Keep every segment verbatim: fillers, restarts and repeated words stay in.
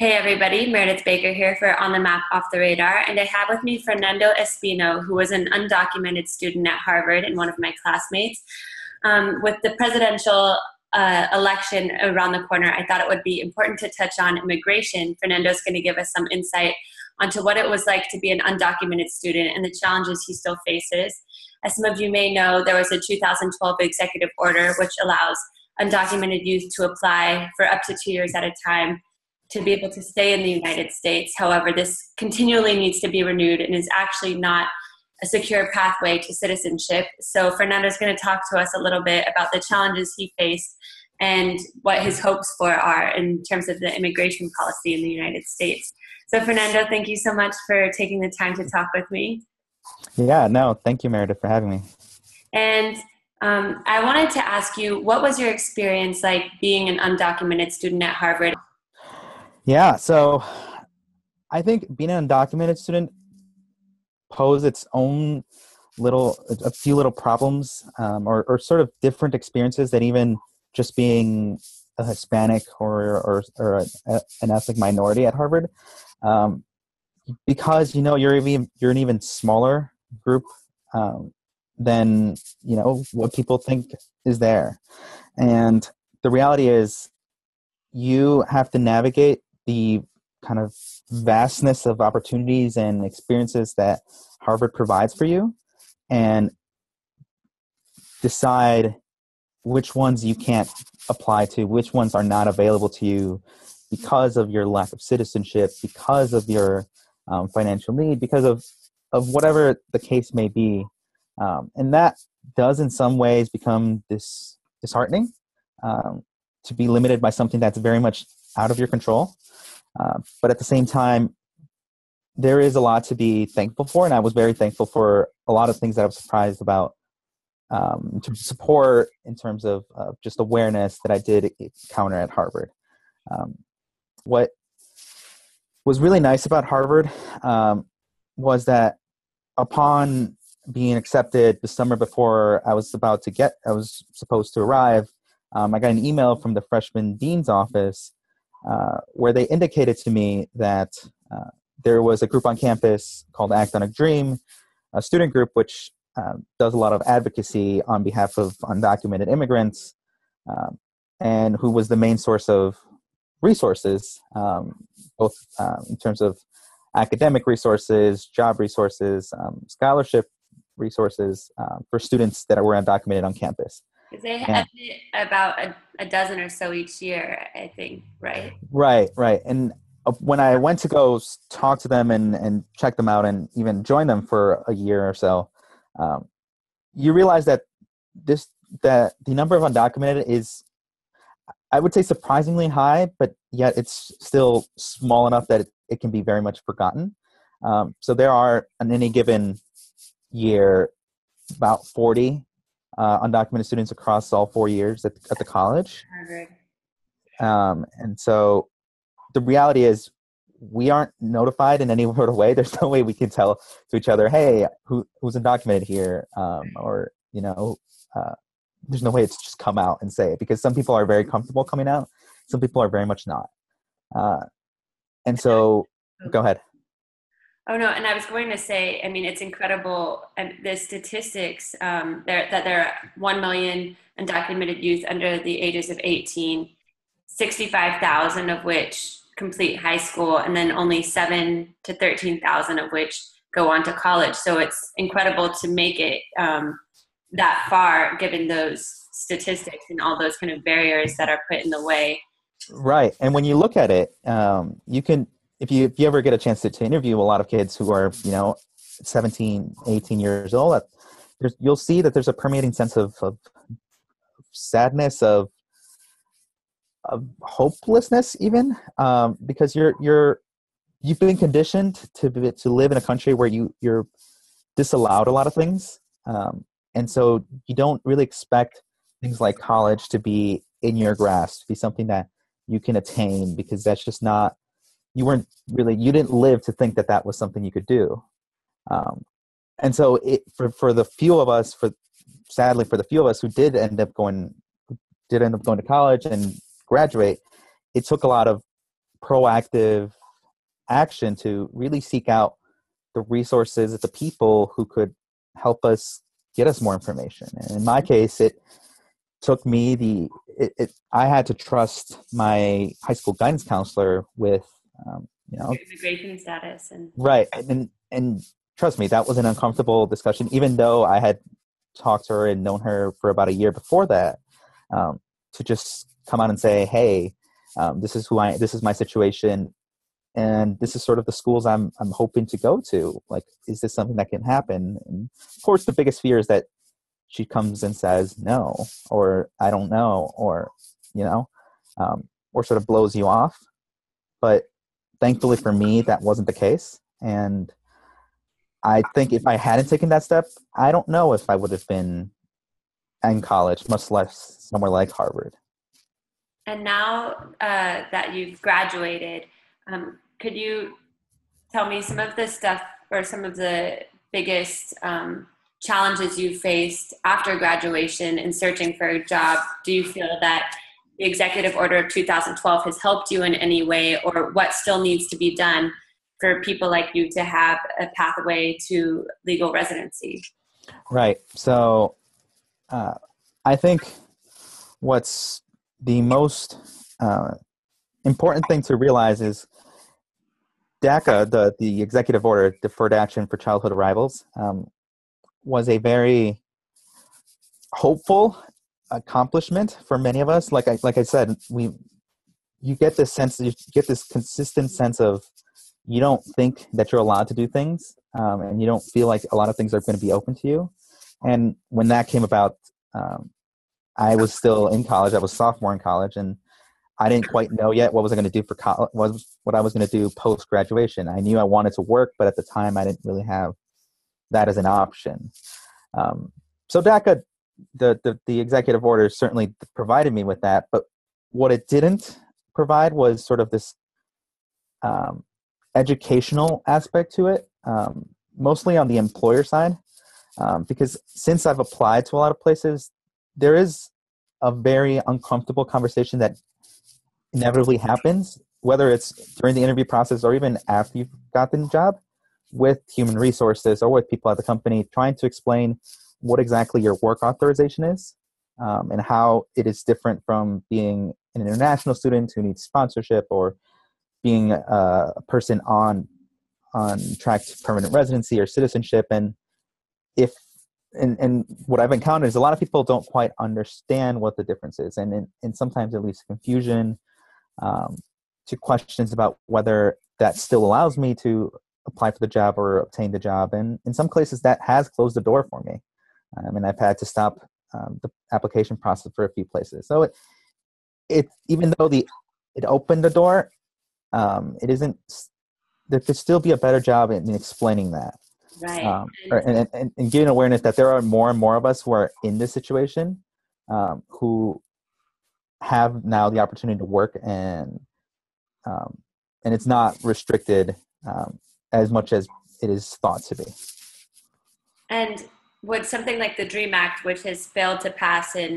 Hey everybody, Meredith Baker here for On the Map, Off the Radar, and I have with me Fernando Espino, who was an undocumented student at Harvard and one of my classmates. Um, with the presidential uh, election around the corner, I thought it would be important to touch on immigration. Fernando's going to give us some insight onto what it was like to be an undocumented student and the challenges he still faces. As some of you may know, there was a two thousand twelve executive order which allows undocumented youth to apply for up to two years at a time to be able to stay in the United States. However, this continually needs to be renewed and is actually not a secure pathway to citizenship. So Fernando's going to talk to us a little bit about the challenges he faced and what his hopes for are in terms of the immigration policy in the United States. So Fernando, thank you so much for taking the time to talk with me. Yeah, no, thank you, Meredith, for having me. And um, I wanted to ask you, what was your experience like being an undocumented student at Harvard? Yeah, so I think being an undocumented student posed its own little, a few little problems um, or, or sort of different experiences than even just being a Hispanic or, or, or a, a, an ethnic minority at Harvard. Um, because, you know, you're, even, you're an even smaller group um, than, you know, what people think is there. And the reality is you have to navigate the kind of vastness of opportunities and experiences that Harvard provides for you and decide which ones you can't apply to, which ones are not available to you because of your lack of citizenship, because of your um, financial need, because of, of whatever the case may be. Um, and that does in some ways become dis- disheartening um, to be limited by something that's very much out of your control. Uh, but at the same time, there is a lot to be thankful for, and I was very thankful for a lot of things that I was surprised about um, in terms of support, in terms of uh, just awareness that I did encounter at Harvard. Um, what was really nice about Harvard um, was that upon being accepted the summer before I was about to get, I was supposed to arrive, um, I got an email from the freshman dean's office Uh, where they indicated to me that uh, there was a group on campus called Act on a Dream, a student group which uh, does a lot of advocacy on behalf of undocumented immigrants, um, and who was the main source of resources, um, both uh, in terms of academic resources, job resources, um, scholarship resources uh, for students that were undocumented on campus. They have about a, a dozen or so each year, I think, right? Right, right. And when I went to go talk to them and, and check them out and even join them for a year or so, um, you realize that this that the number of undocumented is, I would say, surprisingly high, but yet it's still small enough that it, it can be very much forgotten. Um, so there are, in any given year, about forty Uh, undocumented students across all four years at, at the college. Um, and so the reality is we aren't notified in any sort of way. There's no way we can tell to each other, hey, who, who's undocumented here? Um, or, you know, uh, there's no way it's just come out and say it, because some people are very comfortable coming out. Some people are very much not. Uh, and so go ahead. Oh, no, and I was going to say, I mean, it's incredible, and the statistics um, there, that there are one million undocumented youth under the ages of eighteen, sixty-five thousand of which complete high school, and then only seven thousand to thirteen thousand of which go on to college. So it's incredible to make it um, that far, given those statistics and all those kind of barriers that are put in the way. Right, and when you look at it, um, you can... If you if you ever get a chance to, to interview a lot of kids who are, you know, seventeen, eighteen years old, there's, you'll see that there's a permeating sense of, of sadness, of of hopelessness, even um, because you're you're you've been conditioned to be, to live in a country where you you're disallowed a lot of things, um, and so you don't really expect things like college to be in your grasp, to be something that you can attain, because that's just not. You weren't really, you didn't live to think that that was something you could do. Um, and so it, for, for the few of us, for sadly, for the few of us who did end up going, did end up going to college and graduate, it took a lot of proactive action to really seek out the resources, the people who could help us get us more information. And in my case, it took me the, it, it, I had to trust my high school guidance counselor with, um, you know, your immigration status. And right. And, and trust me, that was an uncomfortable discussion, even though I had talked to her and known her for about a year before that, um, to just come out and say, hey, um, this is who I, this is my situation. And this is sort of the schools I'm I'm hoping to go to. Like, is this something that can happen? And of course, the biggest fear is that she comes and says no, or I don't know, or, you know, um, or sort of blows you off. But thankfully for me, that wasn't the case. And I think if I hadn't taken that step, I don't know if I would have been in college, much less somewhere like Harvard. And now uh, that you've graduated, Um, could you tell me some of the stuff or some of the biggest um, challenges you faced after graduation in searching for a job? Do you feel that the executive order of two thousand twelve has helped you in any way, or what still needs to be done for people like you to have a pathway to legal residency? Right. So uh, I think what's the most uh, important thing to realize is DACA, the, the executive order, Deferred Action for Childhood Arrivals, um, was a very hopeful accomplishment for many of us. Like I, like I said, we you get this sense, you get this consistent sense of you don't think that you're allowed to do things, um, and you don't feel like a lot of things are going to be open to you. And when that came about, um, I was still in college. I was a sophomore in college, and I didn't quite know yet what was I going to do for college, what, what I was going to do post-graduation. I knew I wanted to work, but at the time I didn't really have that as an option. Um, so DACA, the, the, the executive order certainly provided me with that, but what it didn't provide was sort of this um, educational aspect to it, um, mostly on the employer side, um, because since I've applied to a lot of places, there is a very uncomfortable conversation that inevitably happens, whether it's during the interview process or even after you've gotten the job, with human resources or with people at the company, trying to explain what exactly your work authorization is, um, and how it is different from being an international student who needs sponsorship, or being a, a person on on track to permanent residency or citizenship. And if and, and what I've encountered is a lot of people don't quite understand what the difference is, and, and, and sometimes it leads to confusion, Um, to questions about whether that still allows me to apply for the job or obtain the job. And in some cases that has closed the door for me. Um, and I've had to stop um, the application process for a few places. So it, it even though the it opened the door, um, it isn't, there could still be a better job in, in explaining that. Right. Um, or, and, and, and giving awareness that there are more and more of us who are in this situation, um, who have now the opportunity to work, and um, and it's not restricted um, as much as it is thought to be. And would something like the DREAM Act, which has failed to pass in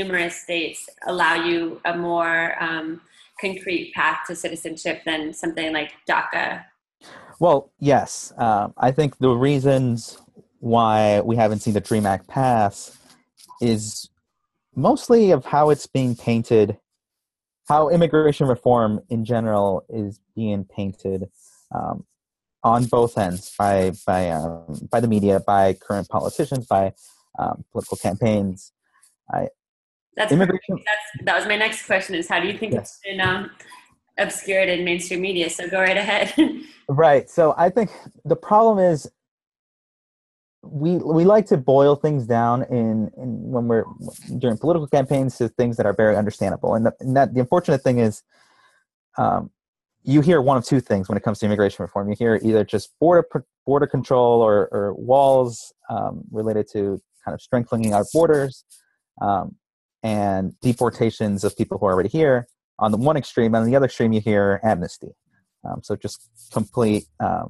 numerous states, allow you a more um, concrete path to citizenship than something like DACA? Well, yes. Um, I think the reasons why we haven't seen the DREAM Act pass is mostly of how it's being painted, how immigration reform in general is being painted um, on both ends by by um, by the media, by current politicians, by um, political campaigns. I, that's, immigration, that's that was my next question: is how do you think yes. it's been um, obscured in mainstream media? So go right ahead. Right. So I think the problem is, we we like to boil things down in, in when we're during political campaigns to things that are very understandable. And, the, and that the unfortunate thing is um, you hear one of two things when it comes to immigration reform. You hear either just border border control or, or walls um, related to kind of strengthening our borders um, and deportations of people who are already here on the one extreme. On the other extreme, you hear amnesty. Um, so just complete um,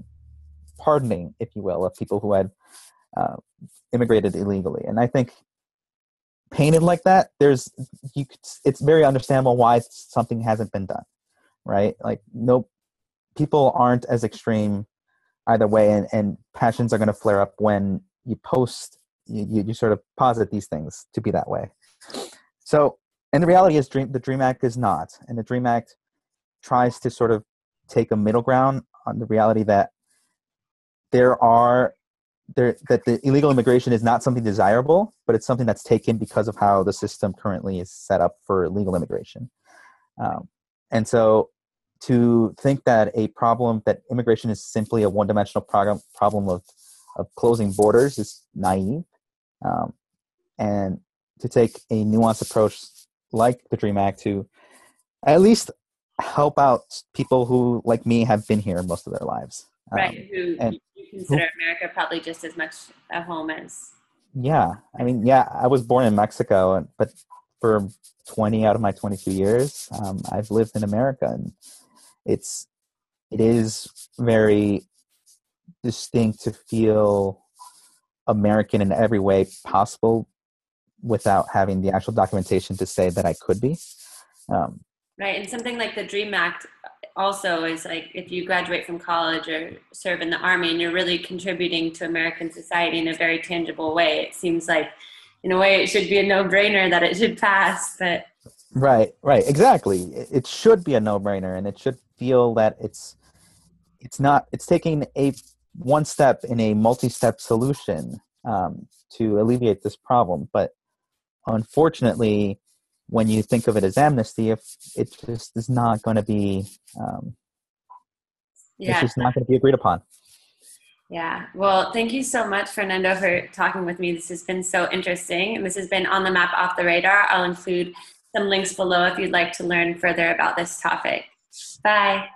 pardoning, if you will, of people who had Uh, immigrated illegally. And I think painted like that, there's you. It's very understandable why something hasn't been done, right? Like, no, people aren't as extreme either way, and, and passions are going to flare up when you post, you, you sort of posit these things to be that way. So, and the reality is dream, the DREAM Act is not. And the DREAM Act tries to sort of take a middle ground on the reality that there are, there that the illegal immigration is not something desirable, but it's something that's taken because of how the system currently is set up for legal immigration. Um, and so to think that a problem, that immigration is simply a one-dimensional problem, problem of, of closing borders is naive. Um, and to take a nuanced approach like the DREAM Act to at least help out people who, like me, have been here most of their lives. Right, um, who and you consider who, America probably just as much a home as... Yeah, I mean, yeah, I was born in Mexico, and, but for twenty out of my twenty-two years, um, I've lived in America, and it's, it is very distinct to feel American in every way possible without having the actual documentation to say that I could be. Um, right, and something like the DREAM Act also is like, if you graduate from college or serve in the army and you're really contributing to American society in a very tangible way, it seems like in a way it should be a no-brainer that it should pass. But right, right, exactly. It should be a no-brainer, and it should feel that it's it's not it's taking a one step in a multi-step solution um, to alleviate this problem. But unfortunately, when you think of it as amnesty, if it just is not going to be, um, yeah. it's just not going to be agreed upon. Yeah. Well, thank you so much, Fernando, for talking with me. This has been so interesting. And this has been On the Map, Off the Radar. I'll include some links below if you'd like to learn further about this topic. Bye.